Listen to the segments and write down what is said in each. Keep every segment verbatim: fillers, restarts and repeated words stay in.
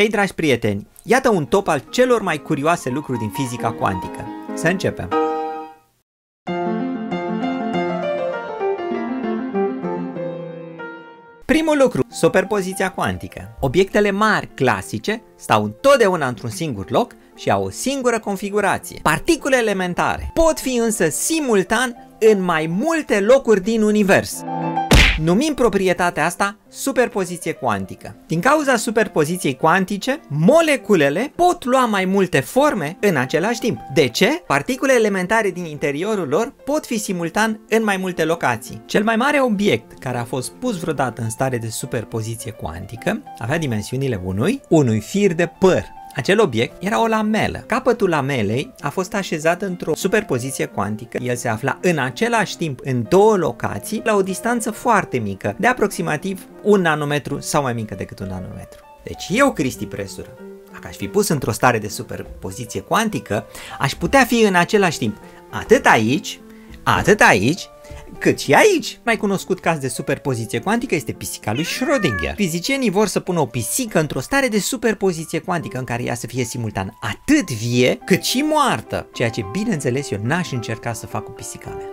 Hei dragi prieteni, iată un top al celor mai curioase lucruri din fizica cuantică. Să începem! Primul lucru, superpoziția cuantică. Obiectele mari clasice stau întotdeauna într-un singur loc și au o singură configurație. Particule elementare pot fi însă simultan în mai multe locuri din univers. Numim proprietatea asta superpoziție cuantică. Din cauza superpoziției cuantice, moleculele pot lua mai multe forme în același timp. De ce? Particule elementare din interiorul lor pot fi simultan în mai multe locații. Cel mai mare obiect care a fost pus vreodată în stare de superpoziție cuantică avea dimensiunile unui, unui fir de păr. Acel obiect era o lamelă. Capătul lamelei a fost așezat într-o superpoziție cuantică. El se afla în același timp în două locații, la o distanță foarte mică, de aproximativ un nanometru sau mai mică decât un nanometru. Deci eu, Cristi Presură, dacă aș fi pus într-o stare de superpoziție cuantică, aș putea fi în același timp atât aici, atât aici, cât și aici. Mai cunoscut caz de superpoziție cuantică este pisica lui Schrödinger. Fizicienii vor să pună o pisică într-o stare de superpoziție cuantică în care ea să fie simultan atât vie cât și moartă, ceea ce, bineînțeles, eu n-aș încerca să fac cu pisica mea.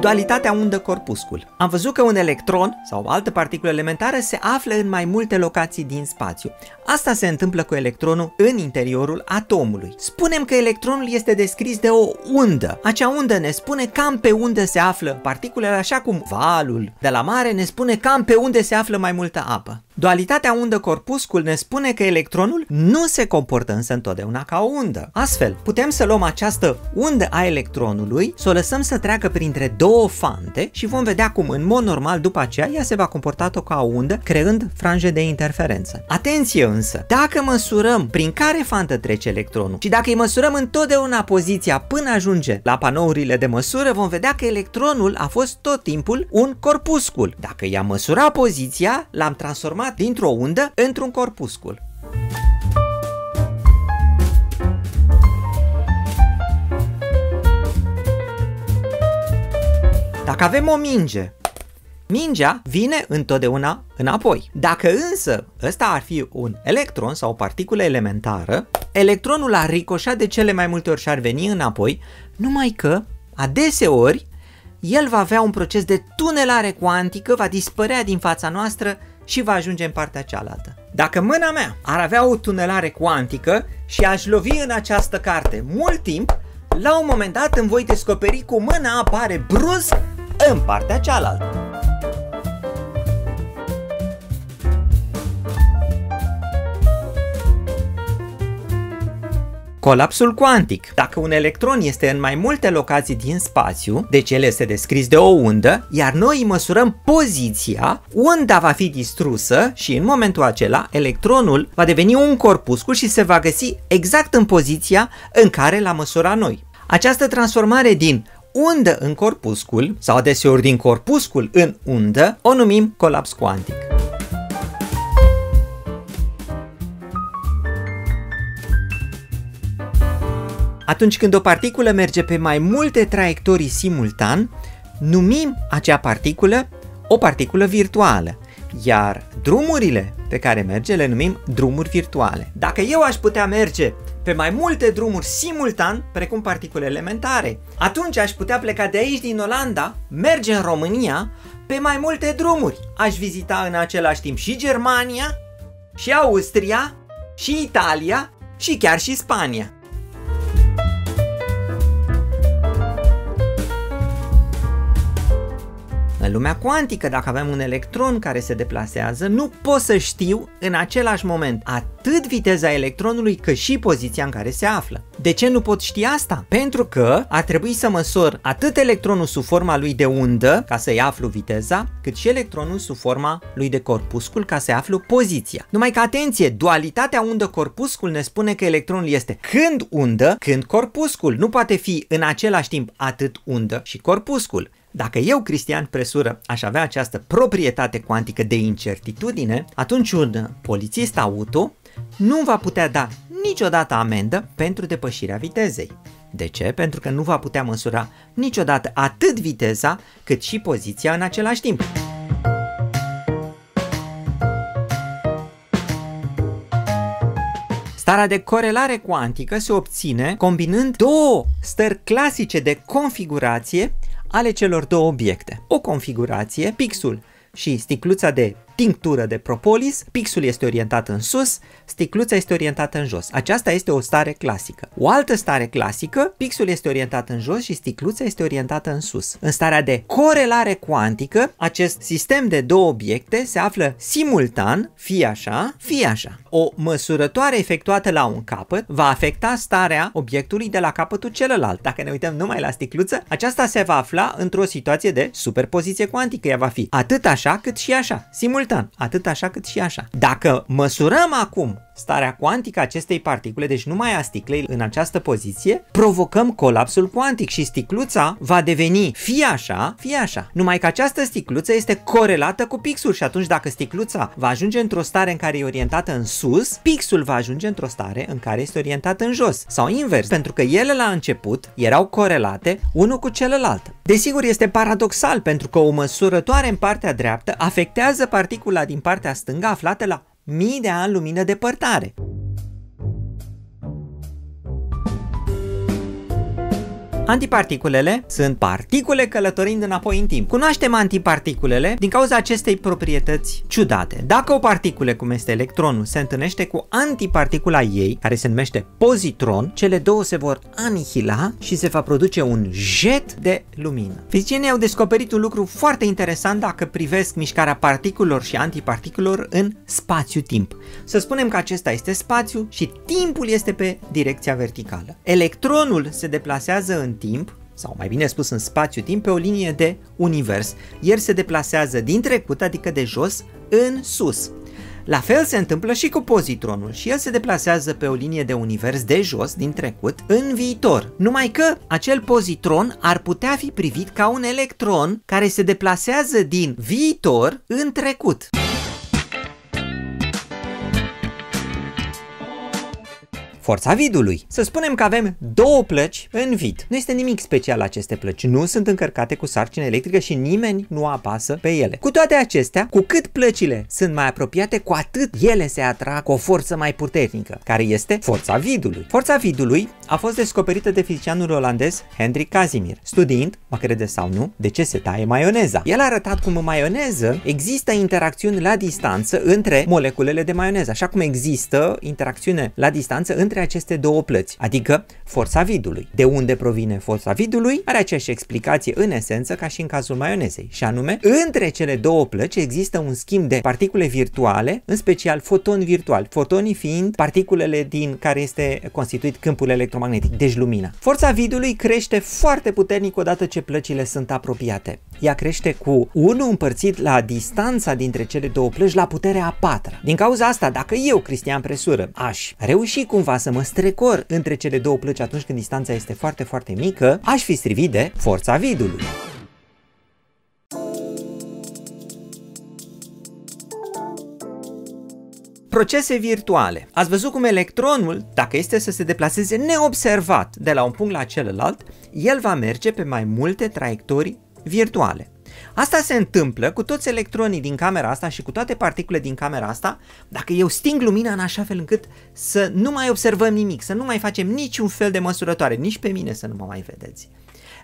Dualitatea undă-corpuscul. Am văzut că un electron sau o altă particulă elementară se află în mai multe locații din spațiu. Asta se întâmplă cu electronul în interiorul atomului. Spunem că electronul este descris de o undă. Acea undă ne spune cam pe unde se află particulele, așa cum valul de la mare ne spune cam pe unde se află mai multă apă. Dualitatea undă-corpuscul ne spune că electronul nu se comportă însă întotdeauna ca o undă. Astfel, putem să luăm această undă a electronului, să o lăsăm să treacă printre două fante și vom vedea cum, în mod normal, după aceea, ea se va comporta tot ca o undă, creând franje de interferență. Atenție însă! Dacă măsurăm prin care fantă trece electronul și dacă îi măsurăm întotdeauna poziția până ajunge la panourile de măsură, vom vedea că electronul a fost tot timpul un corpuscul. Dacă i-am măsurat poziția, l-am transformat dintr-o undă într-un corpuscul. Dacă avem o minge, mingea vine întotdeauna înapoi. Dacă însă ăsta ar fi un electron sau o particulă elementară, electronul ar ricoșa de cele mai multe ori și ar veni înapoi, numai că adeseori el va avea un proces de tunelare cuantică, va dispărea din fața noastră și va ajunge în partea cealaltă. Dacă mâna mea ar avea o tunelare cuantică și aș lovi în această carte mult timp, la un moment dat îmi voi descoperi cum mâna apare brusc în partea cealaltă. Colapsul cuantic. Dacă un electron este în mai multe locații din spațiu, deci el este descris de o undă, iar noi îi măsurăm poziția, unda va fi distrusă și în momentul acela electronul va deveni un corpuscul și se va găsi exact în poziția în care l-a măsurat noi. Această transformare din undă în corpuscul sau adeseori din corpuscul în undă o numim colaps cuantic. Atunci când o particulă merge pe mai multe traiectorii simultan, numim acea particulă o particulă virtuală, iar drumurile pe care merge le numim drumuri virtuale. Dacă eu aș putea merge pe mai multe drumuri simultan, precum particule elementare, atunci aș putea pleca de aici din Olanda, merge în România, pe mai multe drumuri. Aș vizita în același timp și Germania, și Austria, și Italia, și chiar și Spania. În lumea cuantică, dacă avem un electron care se deplasează, nu pot să știu în același moment atât viteza electronului cât și poziția în care se află. De ce nu pot ști asta? Pentru că ar trebui să măsor atât electronul sub forma lui de undă, ca să-i aflu viteza, cât și electronul sub forma lui de corpuscul, ca să-i aflu poziția. Numai că, atenție, dualitatea undă-corpuscul ne spune că electronul este când undă, când corpuscul. Nu poate fi în același timp atât undă și corpuscul. Dacă eu, Cristian Presură, aș avea această proprietate cuantică de incertitudine, atunci un polițist auto nu va putea da niciodată amendă pentru depășirea vitezei. De ce? Pentru că nu va putea măsura niciodată atât viteza cât și poziția în același timp. Starea de corelare cuantică se obține combinând două stări clasice de configurație ale celor două obiecte. O configurație, pixul și sticluța de tinctură de propolis, pixul este orientat în sus, sticluța este orientată în jos. Aceasta este o stare clasică. O altă stare clasică, pixul este orientat în jos și sticluța este orientată în sus. În starea de corelare cuantică, acest sistem de două obiecte se află simultan, fie așa, fie așa. O măsurătoare efectuată la un capăt va afecta starea obiectului de la capătul celălalt. Dacă ne uităm numai la sticluță, aceasta se va afla într-o situație de superpoziție cuantică. Ea va fi atât așa cât și așa, simultan. Atât așa cât și așa. Dacă măsurăm acum starea cuantică acestei particule, deci numai a sticlei în această poziție, provocăm colapsul cuantic și sticluța va deveni fie așa, fie așa. Numai că această sticluță este corelată cu pixul și atunci dacă sticluța va ajunge într-o stare în care e orientată în sus, pixul va ajunge într-o stare în care este orientată în jos sau invers, pentru că ele la început erau corelate unul cu celălalt. Desigur, este paradoxal pentru că o măsurătoare în partea dreaptă afectează particula din partea stângă aflată la mii de ani lumină departare. Antiparticulele sunt particule călătorind înapoi în timp. Cunoaștem antiparticulele din cauza acestei proprietăți ciudate. Dacă o particulă, cum este electronul, se întâlnește cu antiparticula ei, care se numește pozitron, cele două se vor anihila și se va produce un jet de lumină. Fizicienii au descoperit un lucru foarte interesant dacă privesc mișcarea particulelor și antiparticulelor în spațiu-timp. Să spunem că acesta este spațiu și timpul este pe direcția verticală. Electronul se deplasează în timp, sau mai bine spus în spațiu-timp, pe o linie de univers. El se deplasează din trecut, adică de jos, în sus. La fel se întâmplă și cu pozitronul și el se deplasează pe o linie de univers de jos, din trecut, în viitor. Numai că acel pozitron ar putea fi privit ca un electron care se deplasează din viitor în trecut. Forța vidului. Să spunem că avem două plăci în vid. Nu este nimic special aceste plăci, nu sunt încărcate cu sarcină electrică și nimeni nu apasă pe ele. Cu toate acestea, cu cât plăcile sunt mai apropiate, cu atât ele se atrag cu o forță mai puternică, care este forța vidului. Forța vidului a fost descoperită de fizicianul olandez Hendrik Casimir, studiind, mă crede sau nu, de ce se taie maioneza. El a arătat cum în maioneză există interacțiuni la distanță între moleculele de maioneză, așa cum există interacțiune la distanță între aceste două plăți, adică forța vidului. De unde provine forța vidului? Are aceeași explicație în esență ca și în cazul maionezei, și anume, între cele două plăci există un schimb de particule virtuale, în special fotoni virtuali, fotonii fiind particulele din care este constituit câmpul electromagnetic, deci lumina. Forța vidului crește foarte puternic odată ce plăcile sunt apropiate. Ea crește cu unu împărțit la distanța dintre cele două plăci la puterea a patra. Din cauza asta, dacă eu, Cristian Presură, aș reuși cumva să mă strecor între cele două plăci atunci când distanța este foarte, foarte mică, aș fi strivit de forța vidului. Procese virtuale. Ați văzut cum electronul, dacă este să se deplaseze neobservat de la un punct la celălalt, el va merge pe mai multe traiectorii virtuale. Asta se întâmplă cu toți electronii din camera asta și cu toate particule din camera asta, dacă eu sting lumina în așa fel încât să nu mai observăm nimic, să nu mai facem niciun fel de măsurătoare, nici pe mine să nu mă mai vedeți.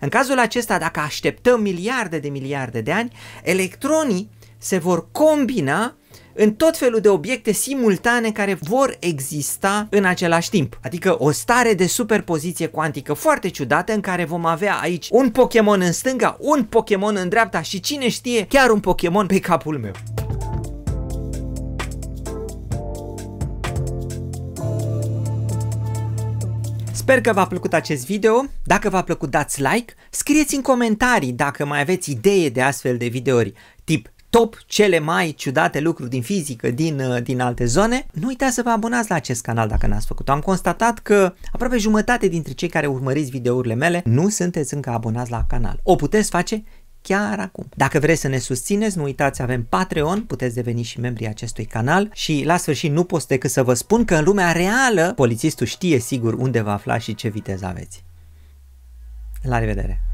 În cazul acesta, dacă așteptăm miliarde de miliarde de ani, electronii se vor combina în tot felul de obiecte simultane care vor exista în același timp. Adică o stare de superpoziție cuantică foarte ciudată în care vom avea aici un Pokémon în stânga, un Pokémon în dreapta și cine știe, chiar un Pokémon pe capul meu. Sper că v-a plăcut acest video. Dacă v-a plăcut, dați like. Scrieți în comentarii dacă mai aveți idee de astfel de videouri tip top cele mai ciudate lucruri din fizică, din, din alte zone. Nu uitați să vă abonați la acest canal dacă n-ați făcut-o. Am constatat că aproape jumătate dintre cei care urmăriți videourile mele nu sunteți încă abonați la canal. O puteți face chiar acum. Dacă vreți să ne susțineți, nu uitați, avem Patreon, puteți deveni și membrii acestui canal și la sfârșit nu pot decât să vă spun că în lumea reală polițistul știe sigur unde vă aflați și ce viteză aveți. La revedere!